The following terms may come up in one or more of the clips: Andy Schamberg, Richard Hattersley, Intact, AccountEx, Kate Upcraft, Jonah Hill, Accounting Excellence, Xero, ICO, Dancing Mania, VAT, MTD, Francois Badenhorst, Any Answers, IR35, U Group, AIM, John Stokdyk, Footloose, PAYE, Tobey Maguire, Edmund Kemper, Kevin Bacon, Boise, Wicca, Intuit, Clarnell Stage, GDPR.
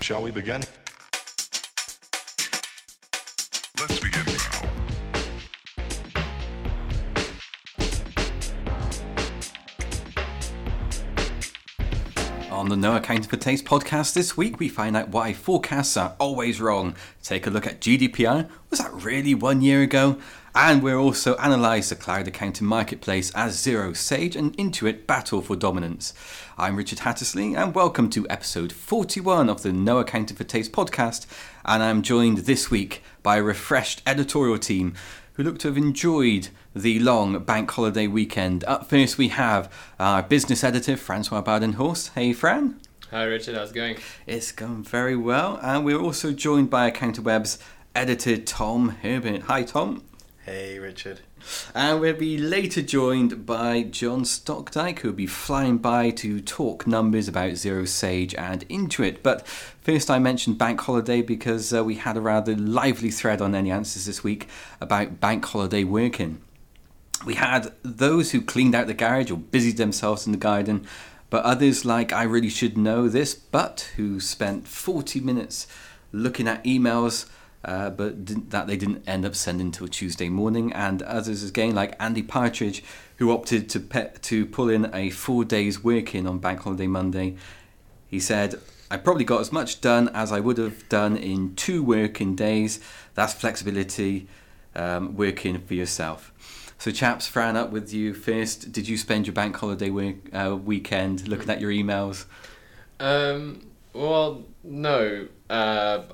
Shall we begin? Let's begin now. On the No Accounting for Taste podcast this week, we find out why forecasts are always wrong. Take a look at GDPR. Was that really 1 year ago? And we'll also analyse the cloud accounting marketplace as Xero, Sage and Intuit battle for dominance. I'm Richard Hattersley and welcome to episode 41 of the No Accounting for Taste podcast, and I'm joined this week by a refreshed editorial team who look to have enjoyed the long bank holiday weekend. Up first we have our business editor Francois Badenhorst. Hey Fran. Hi Richard, how's it going? It's going very well, and we're also joined by AccounterWeb's editor Tom Herbert. Hi Tom. Hey Richard. And we'll be later joined by John Stokdyk, who'll be flying by to talk numbers about Xero, Sage and Intuit. But first I mentioned bank holiday because we had a rather lively thread on Any Answers this week about bank holiday working. We had those who cleaned out the garage or busied themselves in the garden, but others like I Really Should Know This, but who spent 40 minutes looking at emails but they didn't end up sending till Tuesday morning, and others again like Andy Partridge, who opted to pull in a 4 days working on Bank Holiday Monday. He said, "I probably got as much done as I would have done in 2 working days. That's flexibility, working for yourself." So chaps, Fran, up with you first. Did you spend your bank holiday weekend looking at your emails? Well, no. I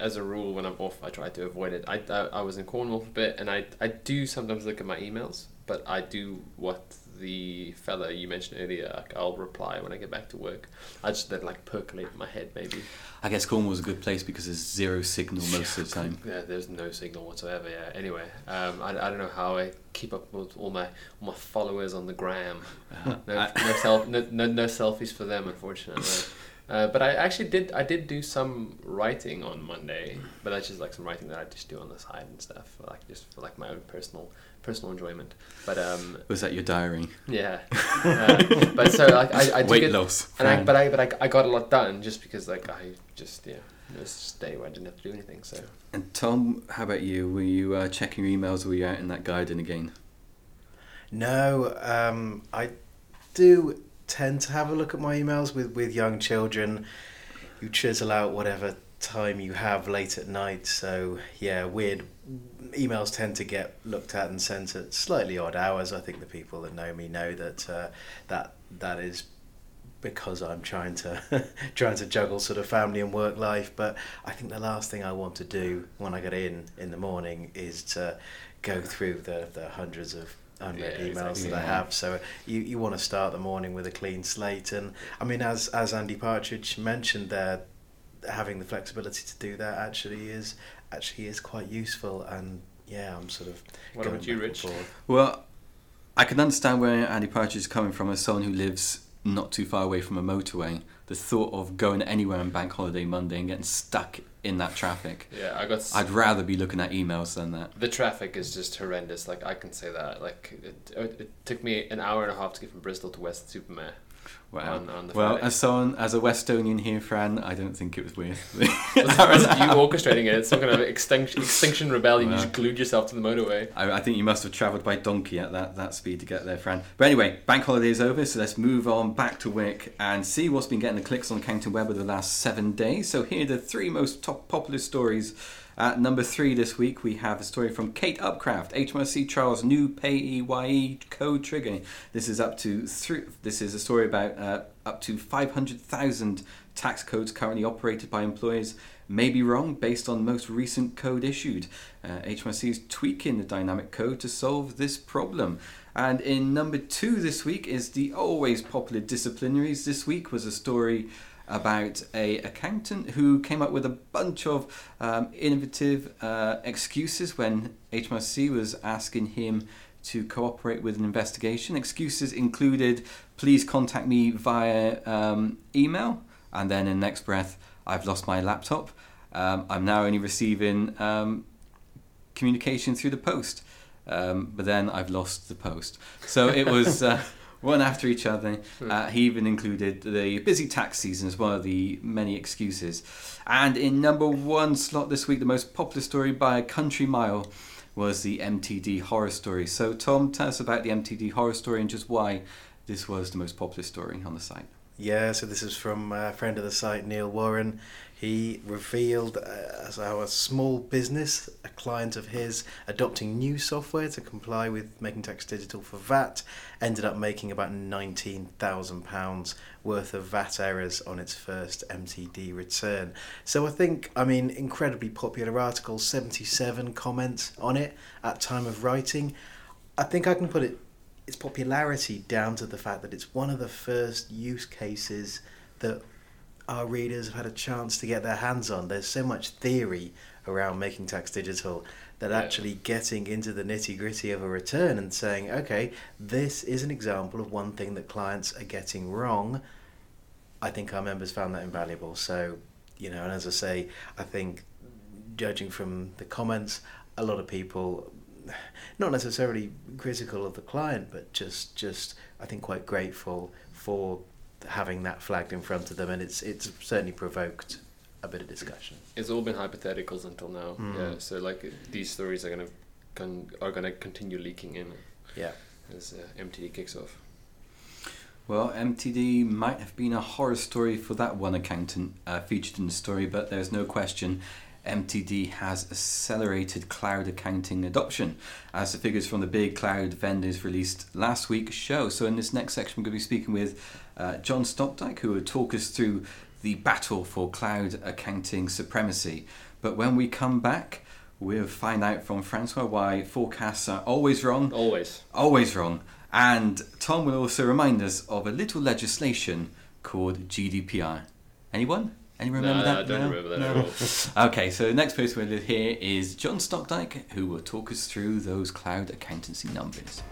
as a rule, when I'm off, I try to avoid it. I was in Cornwall for a bit, and I do sometimes look at my emails, but I do what the fella you mentioned earlier, like I'll reply when I get back to work. I just let like percolate in my head, maybe. I guess Cornwall's a good place because there's zero signal most of the time. Yeah, there's no signal whatsoever, yeah. Anyway, I don't know how I keep up with all my followers on the gram. No selfies for them, unfortunately. But I actually did do some writing on Monday, but that's just like some writing that I just do on the side and stuff, like just for like my own personal enjoyment. But was that your diary? Yeah. But so like I did weight get, loss, and I got a lot done just because like I just it was just a day where I didn't have to do anything. So. And Tom, how about you? Were you checking your emails? Or were you out in that garden again? No, I do tend to have a look at my emails with young children. You chisel out whatever time you have late at night, so yeah, weird emails tend to get looked at and sent at slightly odd hours. I think the people that know me know that that is because I'm trying to juggle sort of family and work life. But I think the last thing I want to do when I get in the morning is to go through the hundreds of unread emails that I have. So you want to start the morning with a clean slate, and I mean, as Andy Partridge mentioned there, having the flexibility to do that actually is quite useful. And yeah, I'm sort of. What about you, Rich? Well, I can understand where Andy Partridge is coming from as someone who lives not too far away from a motorway. The thought of going anywhere on Bank Holiday Monday and getting stuck in that traffic. Yeah, I'd rather be looking at emails than that. The traffic is just horrendous. Like I can say that. Like it took me an hour and a half to get from Bristol to West Supermare. Wow. On the Friday. As a Westonian here, Fran, I don't think it was weird. It was you orchestrating it. It's some kind of extinction rebellion. Wow. You just glued yourself to the motorway. I think you must have travelled by donkey at that speed to get there, Fran. But anyway, bank holiday is over, so let's move on back to work and see what's been getting the clicks on AccounterWeb over the last 7 days. So here are the 3 most top popular stories. At number 3 this week, we have a story from Kate Upcraft, HMRC trials new PAYE code trigger. This is a story about up to 500,000 tax codes currently operated by employers may be wrong based on most recent code issued. HMRC is tweaking the dynamic code to solve this problem. And in number 2 this week is the always popular disciplinaries. This week was a story about a accountant who came up with a bunch of innovative excuses when HMRC was asking him to cooperate with an investigation. Excuses included, "Please contact me via email," and then in the next breath, "I've lost my laptop. I'm now only receiving communication through the post, but then I've lost the post." So it was run after each other. He even included the busy tax season as one of the many excuses. And in number one slot this week, the most popular story by a country mile was the MTD horror story. So Tom, tell us about the MTD horror story and just why this was the most popular story on the site. Yeah, so this is from a friend of the site, Neil Warren. He revealed how a small business, a client of his, adopting new software to comply with Making Tax Digital for VAT, ended up making about £19,000 worth of VAT errors on its first MTD return. So I think, incredibly popular article, 77 comments on it at time of writing. I think I can put its popularity down to the fact that it's one of the first use cases that our readers have had a chance to get their hands on. There's so much theory around Making Tax Digital that actually getting into the nitty-gritty of a return and saying, okay, this is an example of one thing that clients are getting wrong, I think our members found that invaluable. So, and as I say, I think judging from the comments, a lot of people, not necessarily critical of the client, but just I think quite grateful for having that flagged in front of them, and it's certainly provoked a bit of discussion. It's all been hypotheticals until now. So these stories are going to continue leaking in as MTD kicks off. Well, MTD might have been a horror story for that one accountant featured in the story, but there's no question MTD has accelerated cloud accounting adoption, as the figures from the big cloud vendors released last week show. So in this next section, we're going to be speaking with John Stokdyk, who will talk us through the battle for cloud accounting supremacy. But when we come back, we'll find out from Francois why forecasts are always wrong. Always wrong. And Tom will also remind us of a little legislation called GDPR. Anyone? Anyone remember that? I don't remember that at all. Okay, so the next person we'll hear is John Stokdyk, who will talk us through those cloud accountancy numbers.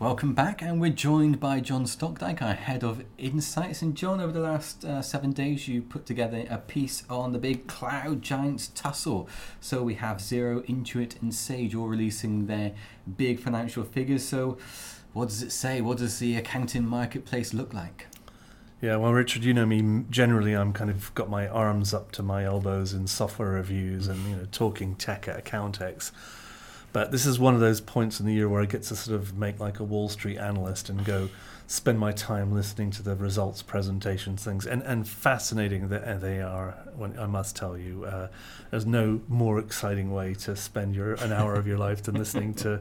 Welcome back, and we're joined by John Stokdyk, our Head of Insights. And John, over the last 7 days, you put together a piece on the big cloud giants tussle. So we have Xero, Intuit, and Sage all releasing their big financial figures. So what does it say? What does the accounting marketplace look like? Yeah, well, Richard, you know me, generally I'm kind of got my arms up to my elbows in software reviews and, talking tech at AccountEx. But this is one of those points in the year where I get to sort of make like a Wall Street analyst and go spend my time listening to the results presentations, things. And fascinating that they are, I must tell you. There's no more exciting way to spend an hour of your life than listening to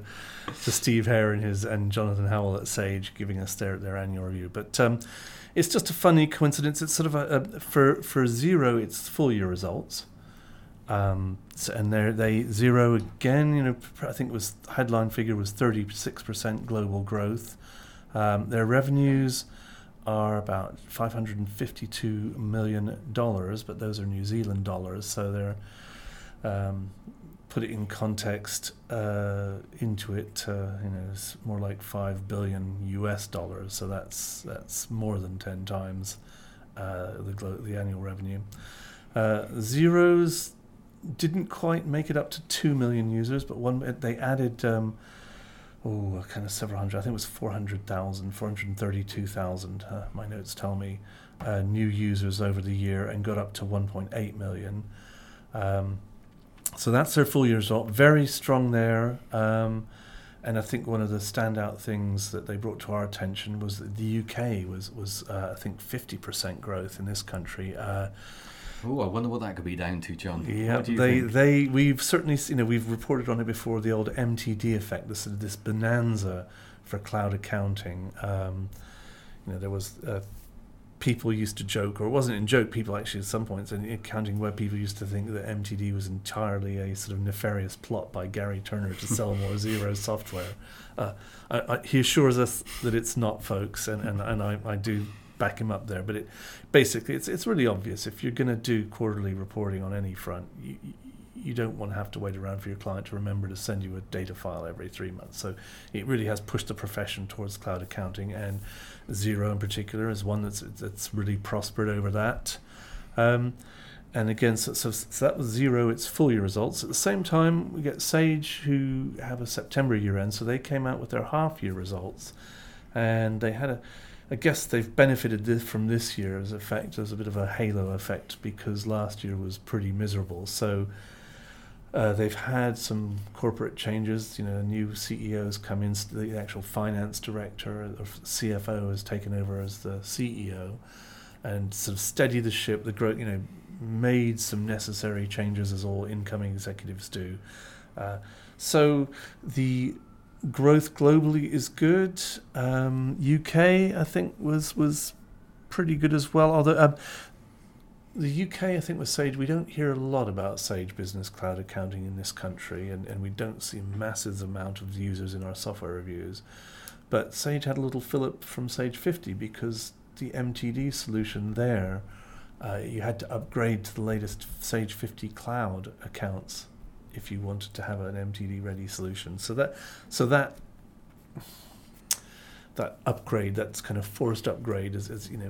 Steve Hare and Jonathan Howell at Sage giving us their annual review. But it's just a funny coincidence. It's sort of for Xero, it's full year results. And they Xero again, I think headline figure was 36% global growth. Their revenues are about $552 million, but those are New Zealand dollars. So they're, put it in context, Intuit, it's more like $5 billion US. So that's more than 10 times the annual revenue. Xero's didn't quite make it up to 2 million users, but they added several hundred. I think it was 400,000, 432,000. My notes tell me new users over the year and got up to 1.8 million. So that's their full year result. Very strong there. And I think one of the standout things that they brought to our attention was that the UK was I think 50% growth in this country. Oh, I wonder what that could be down to, John. Yeah, we've certainly we've reported on it before, the old MTD effect, this bonanza for cloud accounting. There was people used to joke, or it wasn't in joke. People actually at some points in accounting where people used to think that MTD was entirely a sort of nefarious plot by Gary Turner to sell more Xero software. He assures us that it's not, folks, and I do back him up there, but it's really obvious. If you're going to do quarterly reporting on any front, you don't want to have to wait around for your client to remember to send you a data file every 3 months. So it really has pushed the profession towards cloud accounting, and Xero in particular is one that's really prospered over that. And again, so that was Xero, its full year results. At the same time, we get Sage, who have a September year end, so they came out with their half year results. And they had I guess they've benefited from this year's effect as a bit of a halo effect, because last year was pretty miserable. So they've had some corporate changes, new CEOs come in, the actual finance director or CFO has taken over as the CEO, and sort of steadied the ship, the growth, made some necessary changes as all incoming executives do. So the growth globally is good. UK, I think, was pretty good as well, although the UK, I think, with Sage, we don't hear a lot about Sage Business Cloud accounting in this country, and we don't see a massive amount of users in our software reviews. But Sage had a little fillip from Sage 50, because the MTD solution there, you had to upgrade to the latest Sage 50 Cloud accounts if you wanted to have an MTD-ready solution. So that upgrade, that's kind of forced upgrade,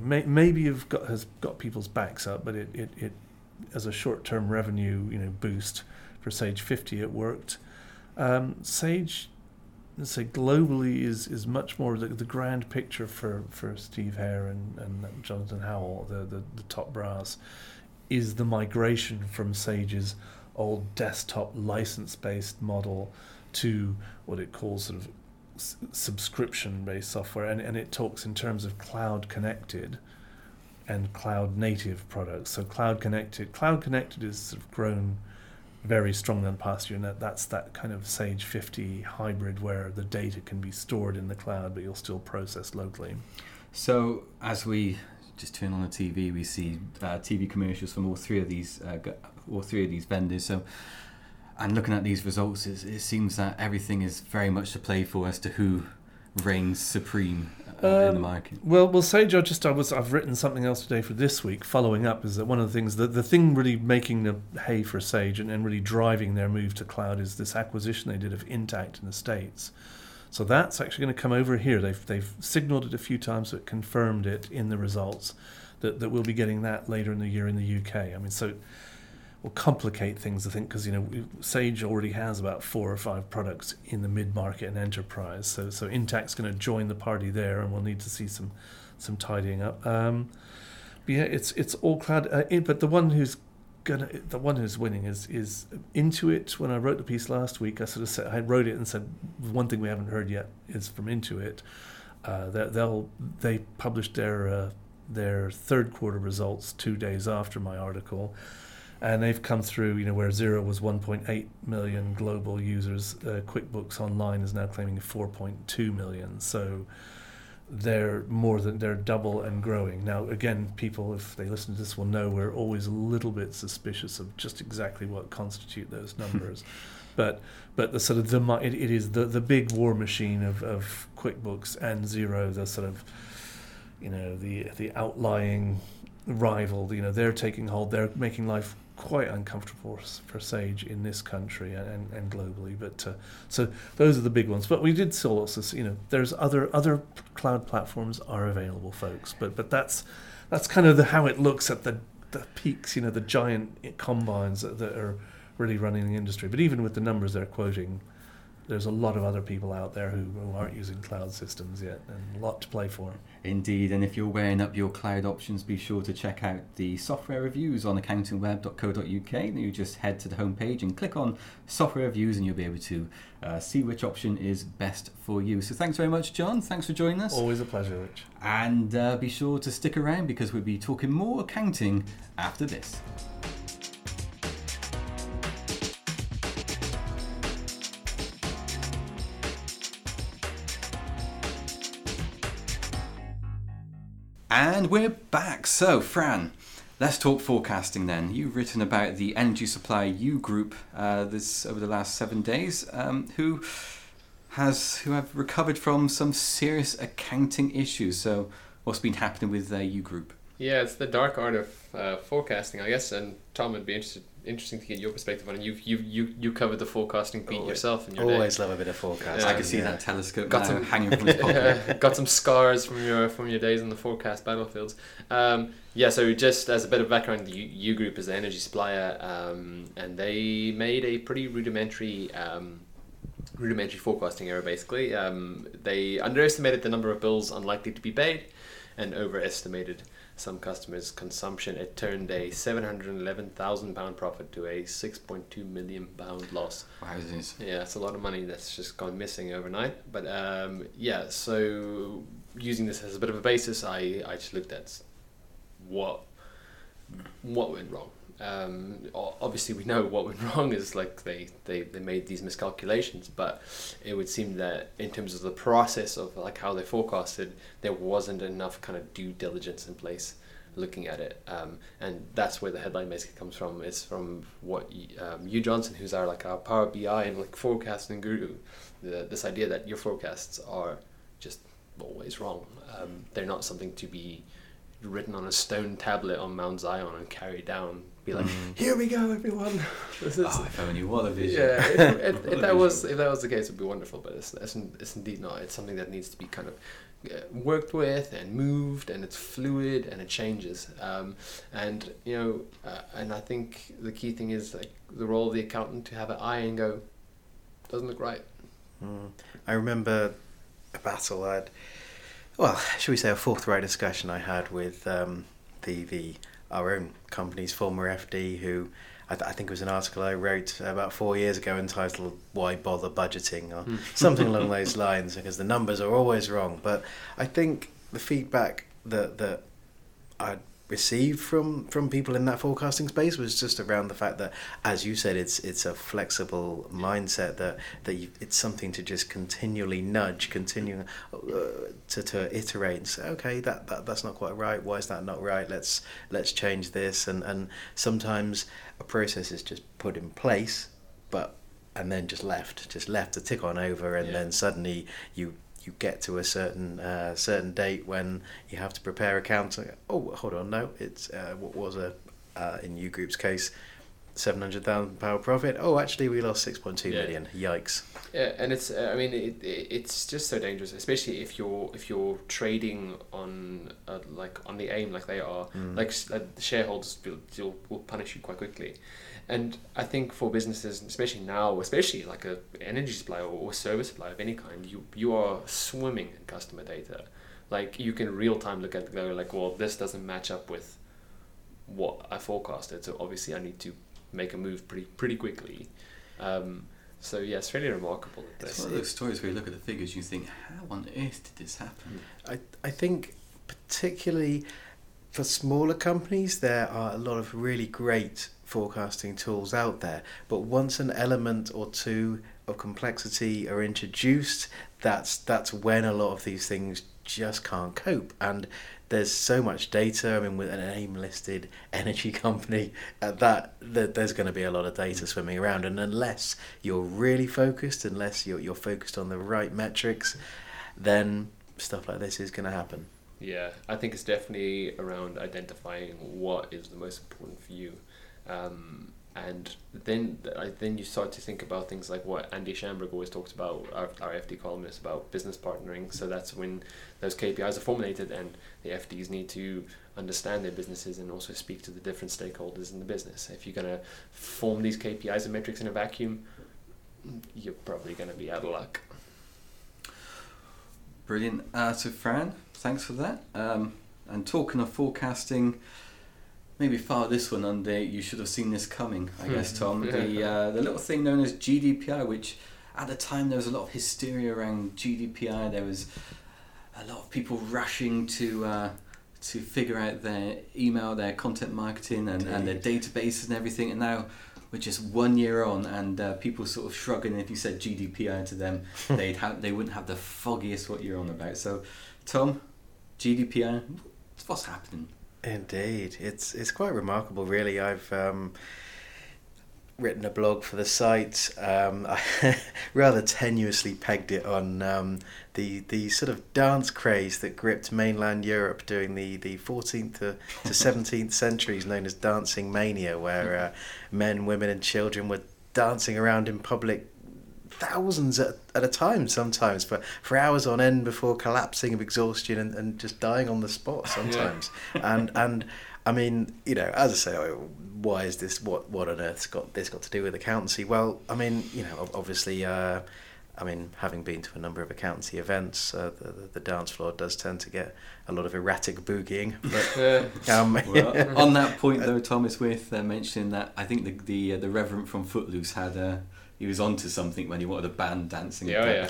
maybe has got people's backs up, but it as a short-term revenue boost for Sage 50, it worked. Sage, let's say globally, is much more the grand picture for Steve Hare and Jonathan Howell, the top brass, is the migration from Sage's old desktop license-based model to what it calls sort of subscription-based software, and it talks in terms of cloud-connected and cloud-native products. So cloud-connected is sort of grown very strongly in the past year, and that's that kind of Sage 50 hybrid where the data can be stored in the cloud, but you'll still process locally. So as we just turn on the TV, we see TV commercials from all three of these vendors. So. And looking at these results, it seems that everything is very much to play for as to who reigns supreme in the market. Well, Sage, I've written something else today for this week. Following up is that one of the things, the thing really making the hay for Sage and really driving their move to cloud is this acquisition they did of Intact in the States. So that's actually going to come over here. They've signaled it a few times, but confirmed it in the results that we'll be getting that later in the year in the UK. I mean, so. Will complicate things, I think, because Sage already has about 4 or 5 products in the mid-market and enterprise. So Intact's going to join the party there, and we'll need to see some tidying up. But yeah, it's all cloud. But the one who's winning is Intuit. When I wrote the piece last week, I sort of said, I wrote it and said one thing we haven't heard yet is from Intuit. They published their third quarter results 2 days after my article. And they've come through, where Xero was 1.8 million global users, QuickBooks Online is now claiming 4.2 million. So they're double and growing. Now, again, people, if they listen to this, will know we're always a little bit suspicious of just exactly what constitute those numbers. But the sort of it is the big war machine of QuickBooks and Xero, the sort of the outlying rival, they're taking hold. They're making life quite uncomfortable for Sage in this country and globally, but so those are the big ones. But we did still also see, there's other cloud platforms are available, folks, but that's kind of how it looks at the peaks, the giant combines that are really running the industry. But even with the numbers they're quoting, there's a lot of other people out there who aren't using cloud systems yet, and a lot to play for. Indeed, and if you're weighing up your cloud options, be sure to check out the software reviews on accountingweb.co.uk. And you just head to the homepage and click on software reviews, and you'll be able to see which option is best for you. So thanks very much, John. Thanks for joining us. Always a pleasure, Rich. And be sure to stick around, because we'll be talking more accounting after this. And we're back. So, Fran, let's talk forecasting then. You've written about the energy supply U group this over the last 7 days, who have recovered from some serious accounting issues. So, what's been happening with U group? Yeah, it's the dark art of forecasting, I guess. And Tom would be interested interesting to get your perspective on it. You covered the forecasting beat yourself in your day. Always love a bit of forecast. I can see that telescope got some hanging from his pocket. Got some scars from your days on the forecast battlefields. So just as a bit of background, U Group is the energy supplier, and they made a pretty rudimentary forecasting error, basically. They underestimated the number of bills unlikely to be paid and overestimated some customers' consumption. It turned a £711,000 profit to a £6.2 million loss. Wow, yeah, it's a lot of money that's just gone missing overnight. But so using this as a bit of a basis, I just looked at what went wrong. Obviously we know what went wrong is like they made these miscalculations, but it would seem that in terms of the process of like how they forecasted, there wasn't enough kind of due diligence in place looking at it, and that's where the headline basically comes from. It's from what Hugh Johnson, who's our Power BI and like forecasting guru, this idea that your forecasts are just always wrong. They're not something to be written on a stone tablet on Mount Zion and carried down, be like, here we go, everyone. If only, what a vision. Yeah, if that was the case, it would be wonderful, but it's indeed not. It's something that needs to be kind of worked with and moved, and it's fluid and it changes. And I think the key thing is like the role of the accountant to have an eye and go, doesn't look right. I remember a battle a forthright discussion I had with our own company's former FD, who I think it was an article I wrote about 4 years ago entitled "Why Bother Budgeting" or something along those lines, because the numbers are always wrong. But I think the feedback that I received from people in that forecasting space was just around the fact that, as you said, it's a flexible mindset that it's something to just continually nudge, to iterate and say, okay, that's not quite right. Why is that not right? Let's change this. And sometimes a process is just put in place, and then just left to tick on over, and then suddenly you get to a certain date when you have to prepare accounts. Oh, hold on, no, it's what was in U Group's case, £700,000 profit. Oh, actually, we lost 6.2 million. Yikes. Yeah, and it's it's just so dangerous, especially if you're trading on on the AIM like they are. Shareholders will punish you quite quickly. And I think for businesses, especially now, especially like an energy supplier or service supplier of any kind, you are swimming in customer data. Like you can real time look at it, like, well, this doesn't match up with what I forecasted, so obviously I need to make a move pretty quickly. It's really remarkable. It's one of those stories where you look at the figures, you think, how on earth did this happen? I think particularly for smaller companies, there are a lot of really great forecasting tools out there, but once an element or two of complexity are introduced, that's when a lot of these things just can't cope. And there's so much data. I mean, with an AIM-listed energy company, there's going to be a lot of data swimming around. And unless you're really focused, unless you're focused on the right metrics, then stuff like this is going to happen. Yeah, I think it's definitely around identifying what is the most important for you. And then you start to think about things like what Andy Schamberg always talks about, our FD columnist, about business partnering. So that's when those KPIs are formulated and the FDs need to understand their businesses and also speak to the different stakeholders in the business. If you're going to form these KPIs and metrics in a vacuum, you're probably going to be out of luck. Brilliant. So Fran, thanks for that. And talking of forecasting, maybe file this one under "you should have seen this coming," I guess, Tom. The little thing known as GDPR, which at the time there was a lot of hysteria around GDPR. There was a lot of people rushing to figure out their email, their content marketing and their databases and everything. And now we're just 1 year on and people sort of shrugging. If you said GDPR to them, they wouldn't have the foggiest what you're on about. So Tom, GDPR, what's happening? Indeed, it's quite remarkable, really. I've written a blog for the site. I rather tenuously pegged it on the sort of dance craze that gripped mainland Europe during the 14th to 17th centuries, known as Dancing Mania, where men, women and children were dancing around in public, thousands at a time sometimes, but for hours on end before collapsing of exhaustion and just dying on the spot sometimes. Yeah. And I mean, you know, as I say, why is this, what on earth's got this got to do with accountancy? Well, I mean, you know, obviously, I mean, having been to a number of accountancy events, the dance floor does tend to get a lot of erratic boogieing. But, well, on that point, though, Tom, it's worth mentioning that I think the Reverend from Footloose had a... He was onto something when he wanted a band dancing. Yeah,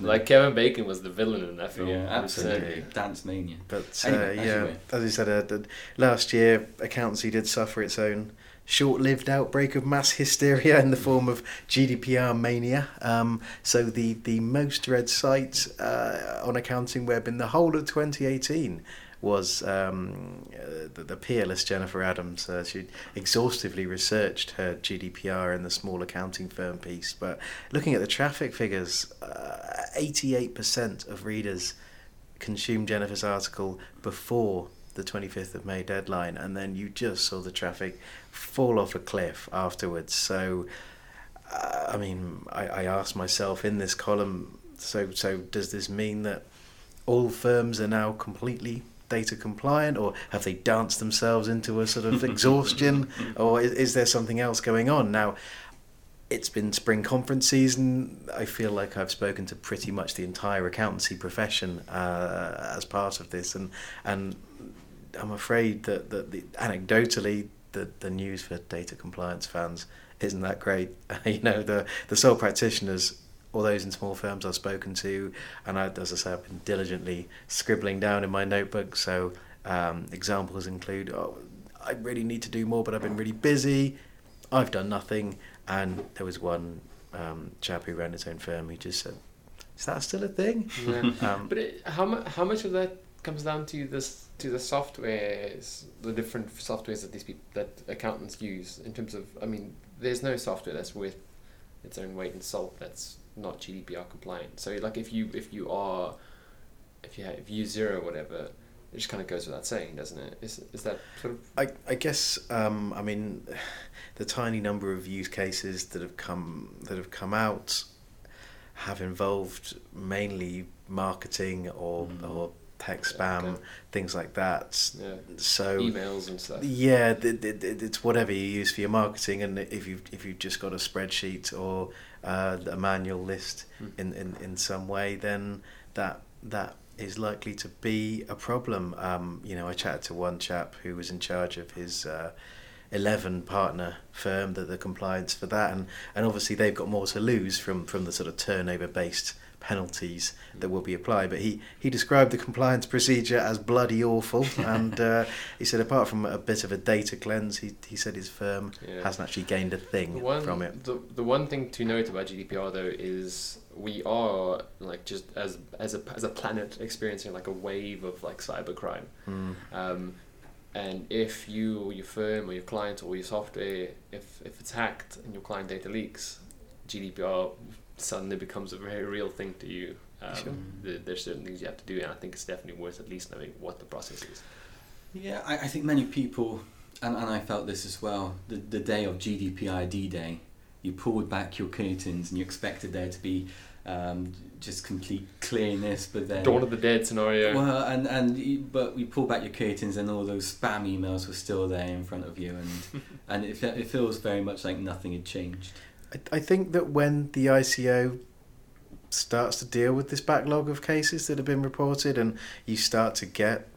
like Kevin Bacon was the villain in that film. Yeah, absolutely. Dance Mania. But anyway, as you said, last year accountancy did suffer its own short-lived outbreak of mass hysteria in the form of GDPR mania. So the most read site on accounting web in the whole of 2018 was the peerless Jennifer Adams. She exhaustively researched her GDPR and the small accounting firm piece. But looking at the traffic figures, 88% of readers consumed Jennifer's article before the 25th of May deadline. And then you just saw the traffic fall off a cliff afterwards. So, I mean, I asked myself in this column, so does this mean that all firms are now completely data compliant, or have they danced themselves into a sort of exhaustion, or is there something else going on? Now, it's been spring conference season. I feel like I've spoken to pretty much the entire accountancy profession as part of this, and I'm afraid that anecdotally, the news for data compliance fans isn't that great. You know, the sole practitioners, all those in small firms I've spoken to, and as I say, I've been diligently scribbling down in my notebook. So examples include, I really need to do more, but I've been really busy, I've done nothing. And there was one chap who ran his own firm who just said, is that still a thing? Yeah. But how much of that comes down to this, to the softwares, the different softwares that these people, that accountants use, in terms of, I mean, there's no software that's worth its own weight in salt that's not GDPR compliant. So like if you use Xero or whatever, it just kind of goes without saying, doesn't it? Is that sort of... I guess I mean, the tiny number of use cases that have come out have involved mainly marketing or tech spam, okay, things like that. Yeah. So emails and stuff. Yeah, it's whatever you use for your marketing, and if you've just got a spreadsheet or a manual list in some way, then that is likely to be a problem. You know, I chatted to one chap who was in charge of his 11 partner firm, that the compliance for that, and obviously they've got more to lose from the sort of turnover based penalties that will be applied. But he described the compliance procedure as bloody awful, and he said apart from a bit of a data cleanse, he said his firm hasn't actually gained a thing from it. The one thing to note about GDPR though is we are, like, just as a planet experiencing like a wave of like cybercrime. And if you or your firm or your client or your software, if it's hacked and your client data leaks, GDPR suddenly becomes a very real thing to you. Sure. There's certain things you have to do, and I think it's definitely worth at least knowing what the process is. Yeah, I think many people, and I felt this as well, the day of GDPR D-Day, you pulled back your curtains and you expected there to be just complete clearness, but then... Dawn of the Dead scenario. Well, but you pulled back your curtains and all those spam emails were still there in front of you, and and it feels very much like nothing had changed. I think that when the ICO starts to deal with this backlog of cases that have been reported and you start to get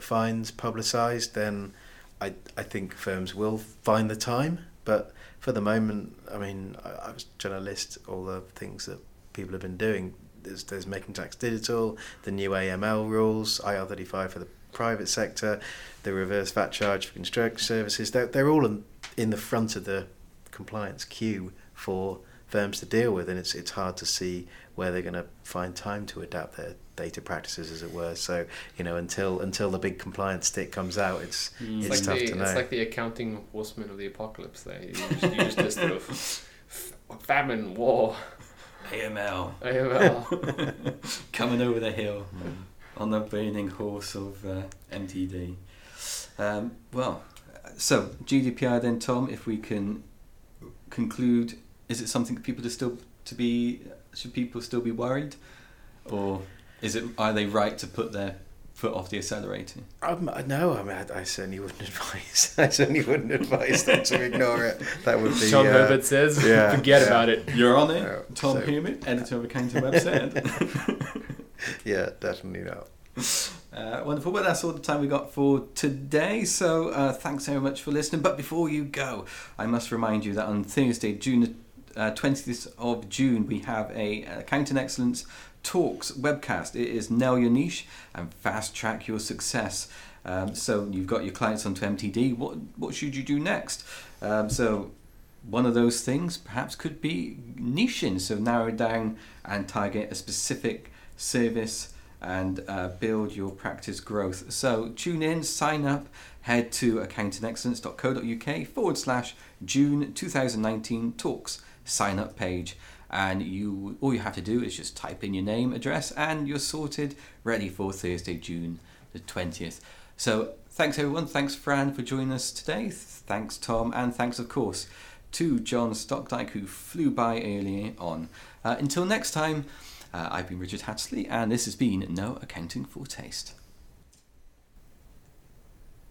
fines publicised, then I think firms will find the time. But for the moment, I mean, I was trying to list all the things that people have been doing. There's Making Tax Digital, the new AML rules, IR35 for the private sector, the reverse VAT charge for construction services. They're all in the front of the compliance queue for firms to deal with, and it's hard to see where they're going to find time to adapt their data practices, as it were. So, you know, until the big compliance stick comes out, it's like tough to know. It's like the accounting horsemen of the apocalypse there. You just this sort of famine, war. AML. Coming over the hill on the burning horse of MTD. So GDPR then, Tom, if we can conclude, is it something that should people still be worried, or are they right to put their foot off the accelerator? I certainly wouldn't advise. I certainly wouldn't advise them to ignore it. That would be. Tom Herbert says, "Forget about it. You're on it." No, Tom Herbert, editor of Accounting Website. Yeah, definitely not. Wonderful. Well, that's all the time we got for today. So thanks very much for listening. But before you go, I must remind you that on Thursday, June 20th of June, we have a Accounting Excellence Talks webcast. It is Nail Your Niche and Fast Track Your Success. So you've got your clients onto MTD. What should you do next? So one of those things perhaps could be niching. So narrow down and target a specific service and build your practice growth. So tune in, sign up, head to accountingexcellence.co.uk/June 2019 talks sign up page, and all you have to do is just type in your name, address, and you're sorted, ready for Thursday, June the 20th. So thanks everyone, thanks Fran for joining us today, thanks Tom, and thanks of course to John Stokdyk, who flew by earlier on. Until next time, I've been Richard Hattersley, and this has been No Accounting for Taste.